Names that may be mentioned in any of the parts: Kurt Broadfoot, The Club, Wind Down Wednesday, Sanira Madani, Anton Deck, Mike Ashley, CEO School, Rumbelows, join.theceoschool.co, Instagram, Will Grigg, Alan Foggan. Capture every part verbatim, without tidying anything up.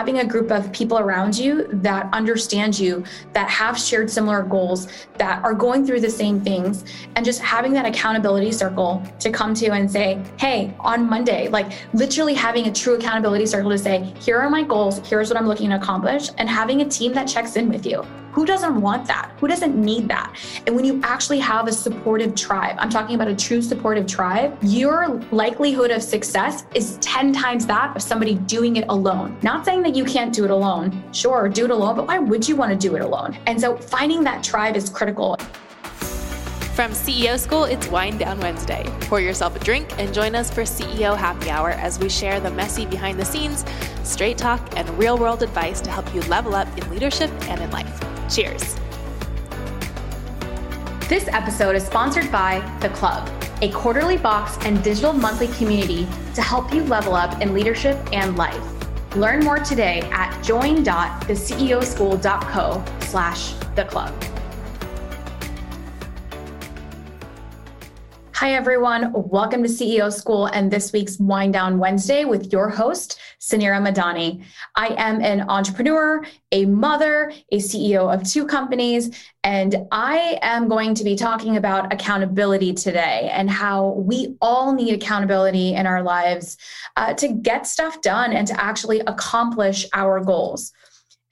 having a group of people around you that understand you, that have shared similar goals, that are going through the same things, and just having that accountability circle to come to and say, hey, on Monday, like literally having a true accountability circle to say, here are my goals, here's what I'm looking to accomplish, and having a team that checks in with you. Who doesn't want that? Who doesn't need that? And when you actually have a supportive tribe, I'm talking about a true supportive tribe, your likelihood of success is ten times that of somebody doing it alone. Not saying that you can't do it alone. Sure, do it alone, but why would you want to do it alone? And so finding that tribe is critical. From C E O School, it's Wind Down Wednesday. Pour yourself a drink and join us for C E O Happy Hour as we share the messy behind the scenes, straight talk, and real-world advice to help you level up in leadership and in life. Cheers. This episode is sponsored by The Club, a quarterly box and digital monthly community to help you level up in leadership and life. Learn more today at join.theceoschool.co slash the club. Hi, everyone. Welcome to C E O School and this week's Wind Down Wednesday with your host, Sanira Madani. I am an entrepreneur, a mother, a C E O of two companies, and I am going to be talking about accountability today and how we all need accountability in our lives uh, to get stuff done and to actually accomplish our goals.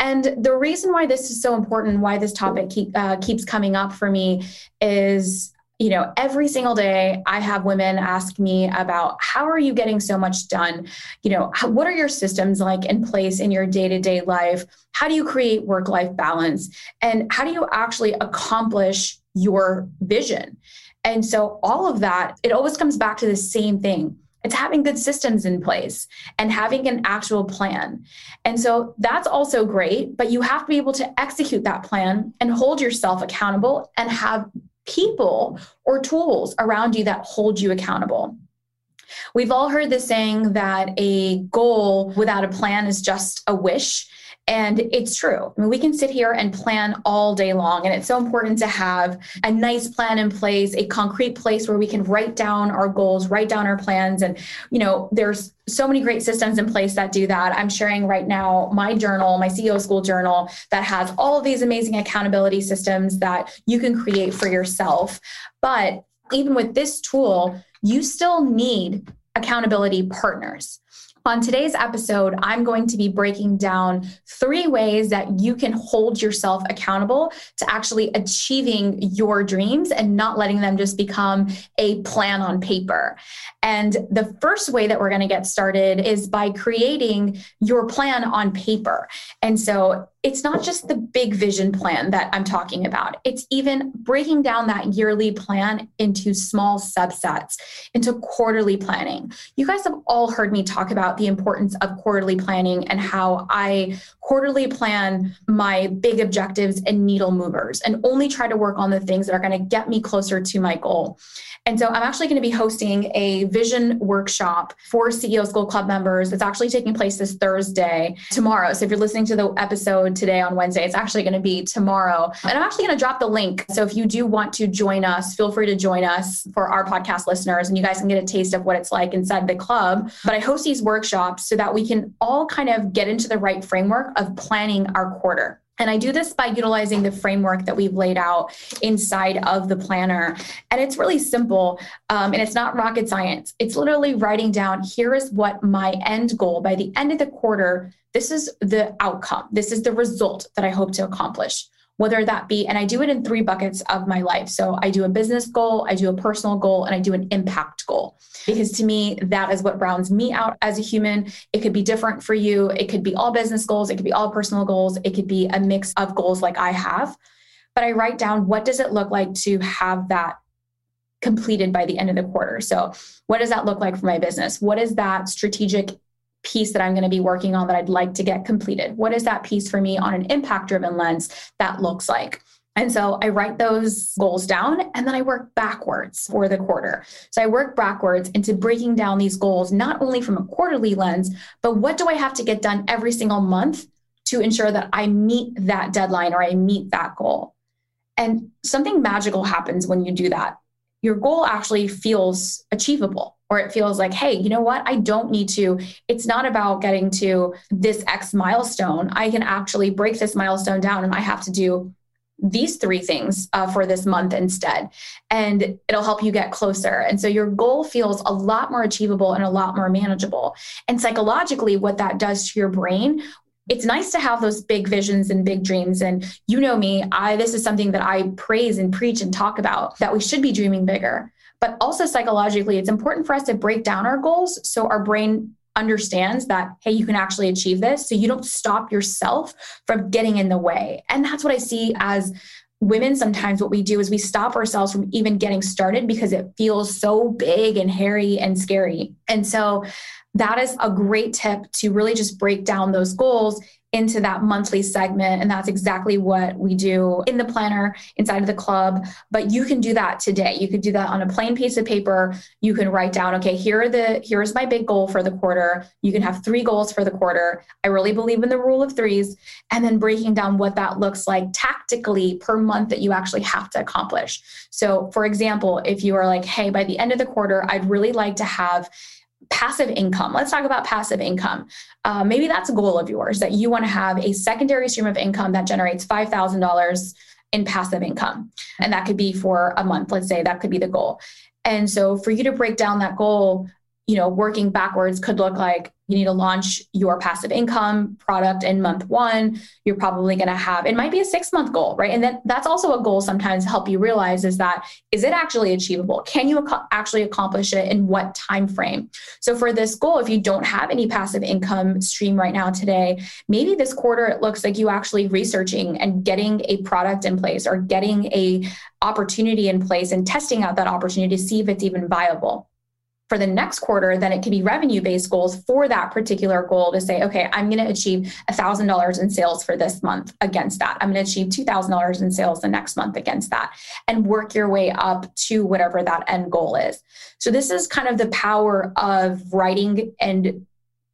And the reason why this is so important, why this topic keep, uh, keeps coming up for me is, you know, every single day I have women ask me about how are you getting so much done? You know, how, what are your systems like in place in your day-to-day life? How do you create work-life balance? And how do you actually accomplish your vision? And so all of that, it always comes back to the same thing. It's having good systems in place and having an actual plan. And so that's also great, but you have to be able to execute that plan and hold yourself accountable and have people or tools around you that hold you accountable. We've all heard the saying that a goal without a plan is just a wish. And it's true. I mean, we can sit here and plan all day long. And it's so important to have a nice plan in place, a concrete place where we can write down our goals, write down our plans. And, you know, there's so many great systems in place that do that. I'm sharing right now my journal, my C E O School journal, that has all of these amazing accountability systems that you can create for yourself. But even with this tool, you still need accountability partners. On today's episode, I'm going to be breaking down three ways that you can hold yourself accountable to actually achieving your dreams and not letting them just become a plan on paper. And the first way that we're going to get started is by creating your plan on paper. And so it's not just the big vision plan that I'm talking about. It's even breaking down that yearly plan into small subsets, into quarterly planning. You guys have all heard me talk about the importance of quarterly planning and how I quarterly plan my big objectives and needle movers and only try to work on the things that are going to get me closer to my goal. And so I'm actually going to be hosting a vision workshop for C E O School Club members. It's actually taking place this Thursday, tomorrow. So if you're listening to the episode today on Wednesday, it's actually going to be tomorrow. And I'm actually going to drop the link. So if you do want to join us, feel free to join us for our podcast listeners, and you guys can get a taste of what it's like inside the club. But I host these workshops so that we can all kind of get into the right framework of planning our quarter. And I do this by utilizing the framework that we've laid out inside of the planner. And it's really simple. Um, and it's not rocket science. It's literally writing down, here is what my end goal by the end of the quarter, this is the outcome. This is the result that I hope to accomplish, whether that be, and I do it in three buckets of my life. So I do a business goal, I do a personal goal, and I do an impact goal. Because to me, that is what rounds me out as a human. It could be different for you. It could be all business goals. It could be all personal goals. It could be a mix of goals like I have. But I write down, what does it look like to have that completed by the end of the quarter? So what does that look like for my business? What is that strategic piece that I'm going to be working on that I'd like to get completed? What is that piece for me on an impact-driven lens that looks like? And so I write those goals down and then I work backwards for the quarter. So I work backwards into breaking down these goals, not only from a quarterly lens, but what do I have to get done every single month to ensure that I meet that deadline or I meet that goal? And something magical happens when you do that. your goal actually feels achievable, or it feels like, hey, you know what? I don't need to, it's not about getting to this X milestone. I can actually break this milestone down, and I have to do these three things uh, for this month instead. And it'll help you get closer. And so your goal feels a lot more achievable and a lot more manageable. And psychologically, what that does to your brain, it's nice to have those big visions and big dreams. And you know me, I, this is something that I praise and preach and talk about, that we should be dreaming bigger. But also psychologically, it's important for us to break down our goals so our brain understands that, hey, you can actually achieve this. So you don't stop yourself from getting in the way. And that's what I see as women. Sometimes what we do is we stop ourselves from even getting started because it feels so big and hairy and scary. And so that is a great tip, to really just break down those goals into that monthly segment. And that's exactly what we do in the planner inside of the club. But you can do that today. You could do that on a plain piece of paper. You can write down, okay, here are the, here's my big goal for the quarter. You can have three goals for the quarter. I really believe in the rule of threes, and then breaking down what that looks like tactically per month that you actually have to accomplish. So for example, if you are like, hey, by the end of the quarter, I'd really like to have passive income. Let's talk about passive income. Uh, maybe that's a goal of yours, that you want to have a secondary stream of income that generates five thousand dollars in passive income. And that could be for a month. Let's say that could be the goal. And so for you to break down that goal, you know, working backwards could look like you need to launch your passive income product in month one. You're probably going to have, it might be a six month goal, right? And then that's also a goal sometimes to help you realize is that, is it actually achievable? Can you ac- actually accomplish it in what time frame? So for this goal, if you don't have any passive income stream right now today, maybe this quarter, it looks like you actually researching and getting a product in place, or getting a opportunity in place and testing out that opportunity to see if it's even viable. For the next quarter, then it could be revenue-based goals for that particular goal to say, okay, I'm going to achieve one thousand dollars in sales for this month against that. I'm going to achieve two thousand dollars in sales the next month against that, and work your way up to whatever that end goal is. So this is kind of the power of writing and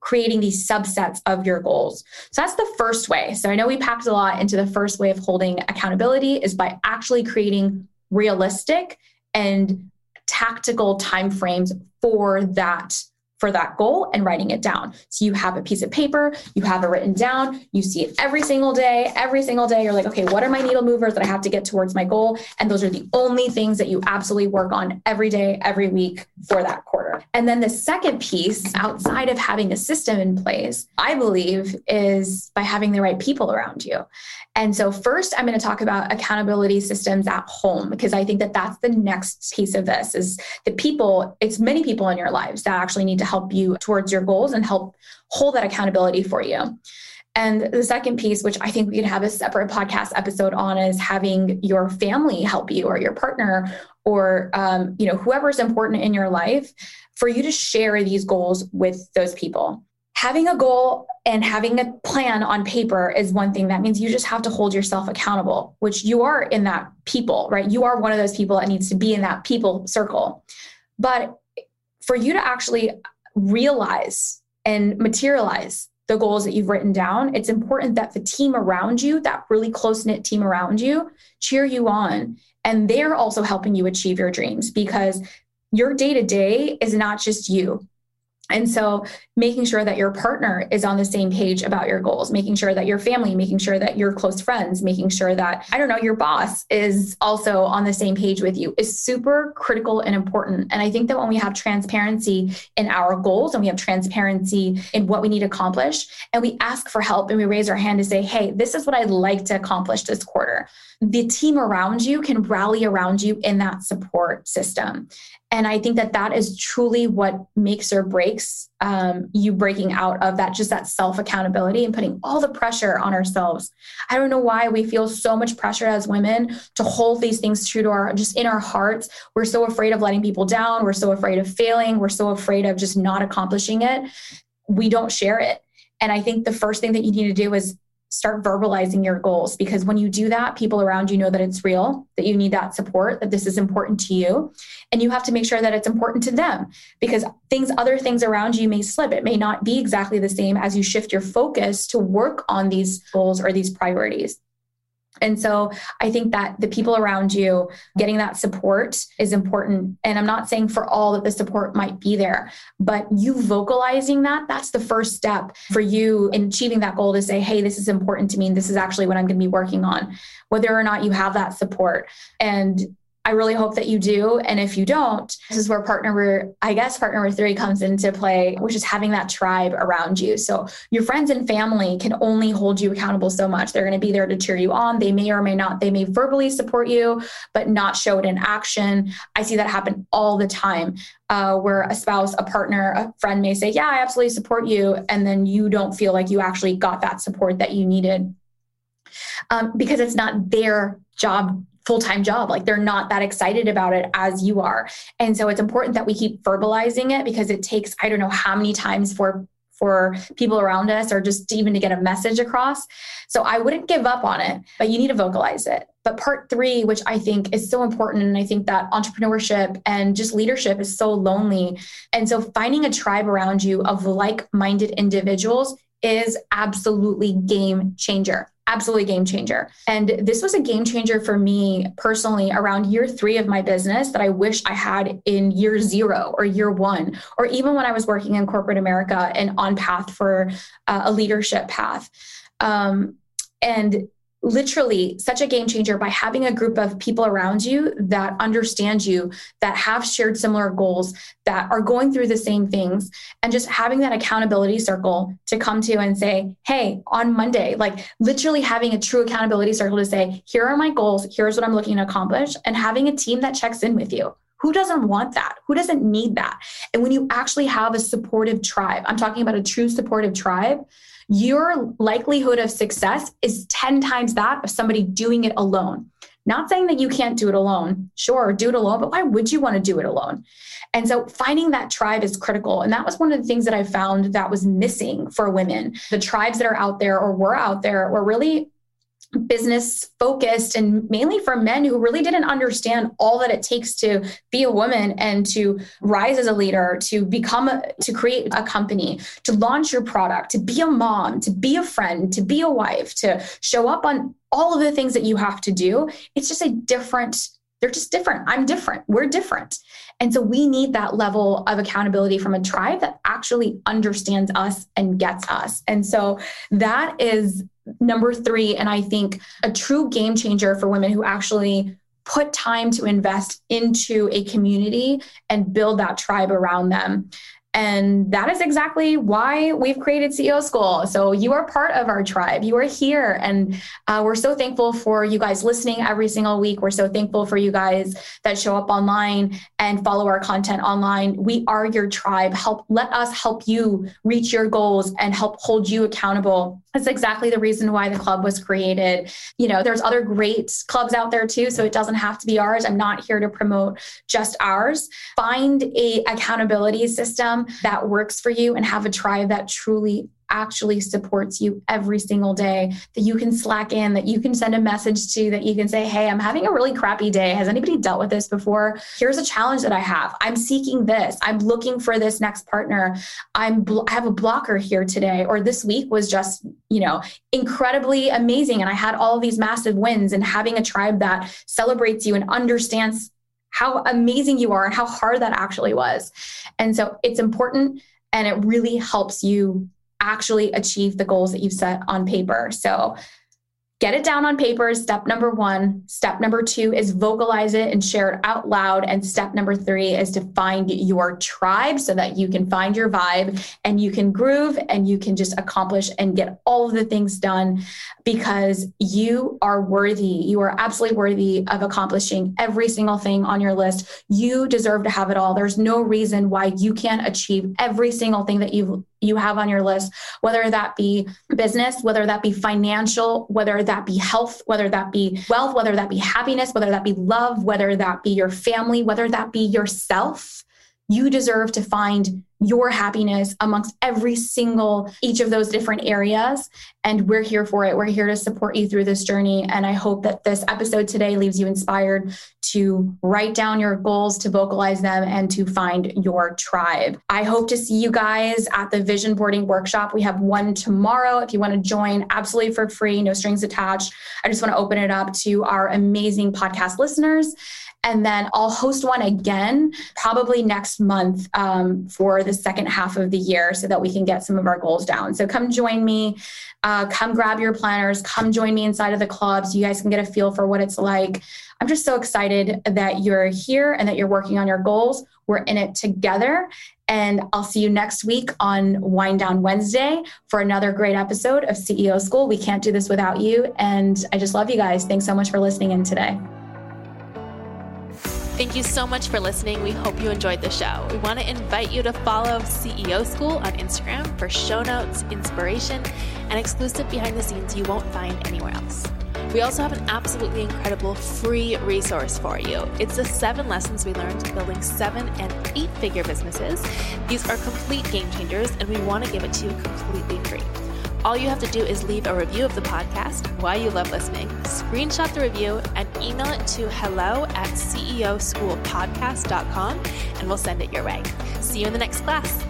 creating these subsets of your goals. So that's the first way. So I know we packed a lot into the first way of holding accountability, is by actually creating realistic and tactical timeframes for that, for that goal, and writing it down. So you have a piece of paper, you have it written down, you see it every single day, every single day. You're like, okay, what are my needle movers that I have to get towards my goal? And those are the only things that you absolutely work on every day, every week for that quarter. And then the second piece, outside of having a system in place, I believe is by having the right people around you. And so first I'm going to talk about accountability systems at home, because I think that that's the next piece of this, is the people, it's many people in your lives that actually need to help you towards your goals and help hold that accountability for you. And the second piece, which I think we could have a separate podcast episode on, is having your family help you, or your partner, or um, you know, whoever's important in your life, for you to share these goals with those people. Having a goal and having a plan on paper is one thing. That means you just have to hold yourself accountable, which you are in that people, right? You are one of those people that needs to be in that people circle. But for you to actually realize and materialize the goals that you've written down, it's important that the team around you, that really close-knit team around you, cheer you on. And they're also helping you achieve your dreams, because your day-to-day is not just you. And so making sure that your partner is on the same page about your goals, making sure that your family, making sure that your close friends, making sure that, I don't know, your boss is also on the same page with you, is super critical and important. And I think that when we have transparency in our goals, and we have transparency in what we need to accomplish, and we ask for help, and we raise our hand to say, hey, this is what I'd like to accomplish this quarter, the team around you can rally around you in that support system. And I think that that is truly what makes or breaks um, you breaking out of that, just that self-accountability and putting all the pressure on ourselves. I don't know why we feel so much pressure as women to hold these things true to our, just in our hearts. We're so afraid of letting people down. We're so afraid of failing. We're so afraid of just not accomplishing it. We don't share it. And I think the first thing that you need to do is start verbalizing your goals, because when you do that, people around you know that it's real, that you need that support, that this is important to you. And you have to make sure that it's important to them, because things, other things around you may slip. It may not be exactly the same as you shift your focus to work on these goals or these priorities. And so I think that the people around you, getting that support is important. And I'm not saying for all that the support might be there, but you vocalizing that, that's the first step for you in achieving that goal, to say, hey, this is important to me, and this is actually what I'm going to be working on, whether or not you have that support. And I really hope that you do. And if you don't, this is where partner, I guess, partner three comes into play, which is having that tribe around you. So your friends and family can only hold you accountable so much. They're going to be there to cheer you on. They may or may not, they may verbally support you, but not show it in action. I see that happen all the time, uh, where a spouse, a partner, a friend may say, yeah, I absolutely support you. And then you don't feel like you actually got that support that you needed, um, because it's not their job, full-time job. Like, they're not that excited about it as you are. And so it's important that we keep verbalizing it, because it takes, I don't know how many times for, for people around us, or just even to get a message across. So I wouldn't give up on it, but you need to vocalize it. But part three, which I think is so important, and I think that entrepreneurship and just leadership is so lonely. And so finding a tribe around you of like-minded individuals is absolutely game changer. Absolutely game changer. And this was a game changer for me personally around year three of my business that I wish I had in year zero or year one, or even when I was working in corporate America and on path for uh, a leadership path. Um, and literally such a game changer by having a group of people around you that understand you, that have shared similar goals, that are going through the same things, and just having that accountability circle to come to and say, hey, on Monday, like literally having a true accountability circle to say, here are my goals, here's what I'm looking to accomplish, and having a team that checks in with you. Who doesn't want that? Who doesn't need that? And when you actually have a supportive tribe, I'm talking about a true supportive tribe, your likelihood of success is ten times that of somebody doing it alone. Not saying that you can't do it alone. Sure, do it alone, but why would you want to do it alone? And so finding that tribe is critical. And that was one of the things that I found that was missing for women. The tribes that are out there or were out there were really business focused, and mainly for men who really didn't understand all that it takes to be a woman and to rise as a leader, to become, a, to create a company, to launch your product, to be a mom, to be a friend, to be a wife, to show up on all of the things that you have to do. It's just a different, they're just different. I'm different. We're different. And so we need that level of accountability from a tribe that actually understands us and gets us. And so that is number three, and I think a true game changer for women who actually put time to invest into a community and build that tribe around them. And that is exactly why we've created C E O School. So you are part of our tribe. You are here. And uh, we're so thankful for you guys listening every single week. We're so thankful for you guys that show up online and follow our content online. We are your tribe. Help, let us help you reach your goals and help hold you accountable. That's exactly the reason why the club was created. You know, there's other great clubs out there too, so it doesn't have to be ours. I'm not here to promote just ours. Find a accountability system that works for you and have a tribe that truly actually supports you every single day, that you can Slack in, that you can send a message to, that you can say, hey, I'm having a really crappy day. Has anybody dealt with this before? Here's a challenge that I have. I'm seeking this. I'm looking for this next partner. I'm bl- I have a blocker here today, or this week was just, you know, incredibly amazing. And I had all these massive wins, and having a tribe that celebrates you and understands how amazing you are and how hard that actually was. And so it's important, and it really helps you actually achieve the goals that you've set on paper. So get it down on paper is step number one. Step number two is vocalize it and share it out loud. And step number three is to find your tribe so that you can find your vibe and you can groove and you can just accomplish and get all of the things done, because you are worthy. You are absolutely worthy of accomplishing every single thing on your list. You deserve to have it all. There's no reason why you can't achieve every single thing that you've you have on your list, whether that be business, whether that be financial, whether that be health, whether that be wealth, whether that be happiness, whether that be love, whether that be your family, whether that be yourself. You deserve to find your happiness amongst every single, each of those different areas. And we're here for it. We're here to support you through this journey. And I hope that this episode today leaves you inspired to write down your goals, to vocalize them, and to find your tribe. I hope to see you guys at the vision boarding workshop. We have one tomorrow. If you want to join, absolutely for free, no strings attached. I just want to open it up to our amazing podcast listeners. And then I'll host one again, probably next month um, for the second half of the year so that we can get some of our goals down. So come join me, uh, come grab your planners, come join me inside of the club so you guys can get a feel for what it's like. I'm just so excited that you're here and that you're working on your goals. We're in it together. And I'll see you next week on Wind Down Wednesday for another great episode of C E O School. We can't do this without you. And I just love you guys. Thanks so much for listening in today. Thank you so much for listening. We hope you enjoyed the show. We want to invite you to follow C E O School on Instagram for show notes, inspiration, and exclusive behind the scenes you won't find anywhere else. We also have an absolutely incredible free resource for you. It's the seven lessons we learned building seven and eight figure businesses. These are complete game changers, and we want to give it to you completely free. All you have to do is leave a review of the podcast, why you love listening, screenshot the review, and email it to hello at ceoschoolpodcast.com, and we'll send it your way. See you in the next class.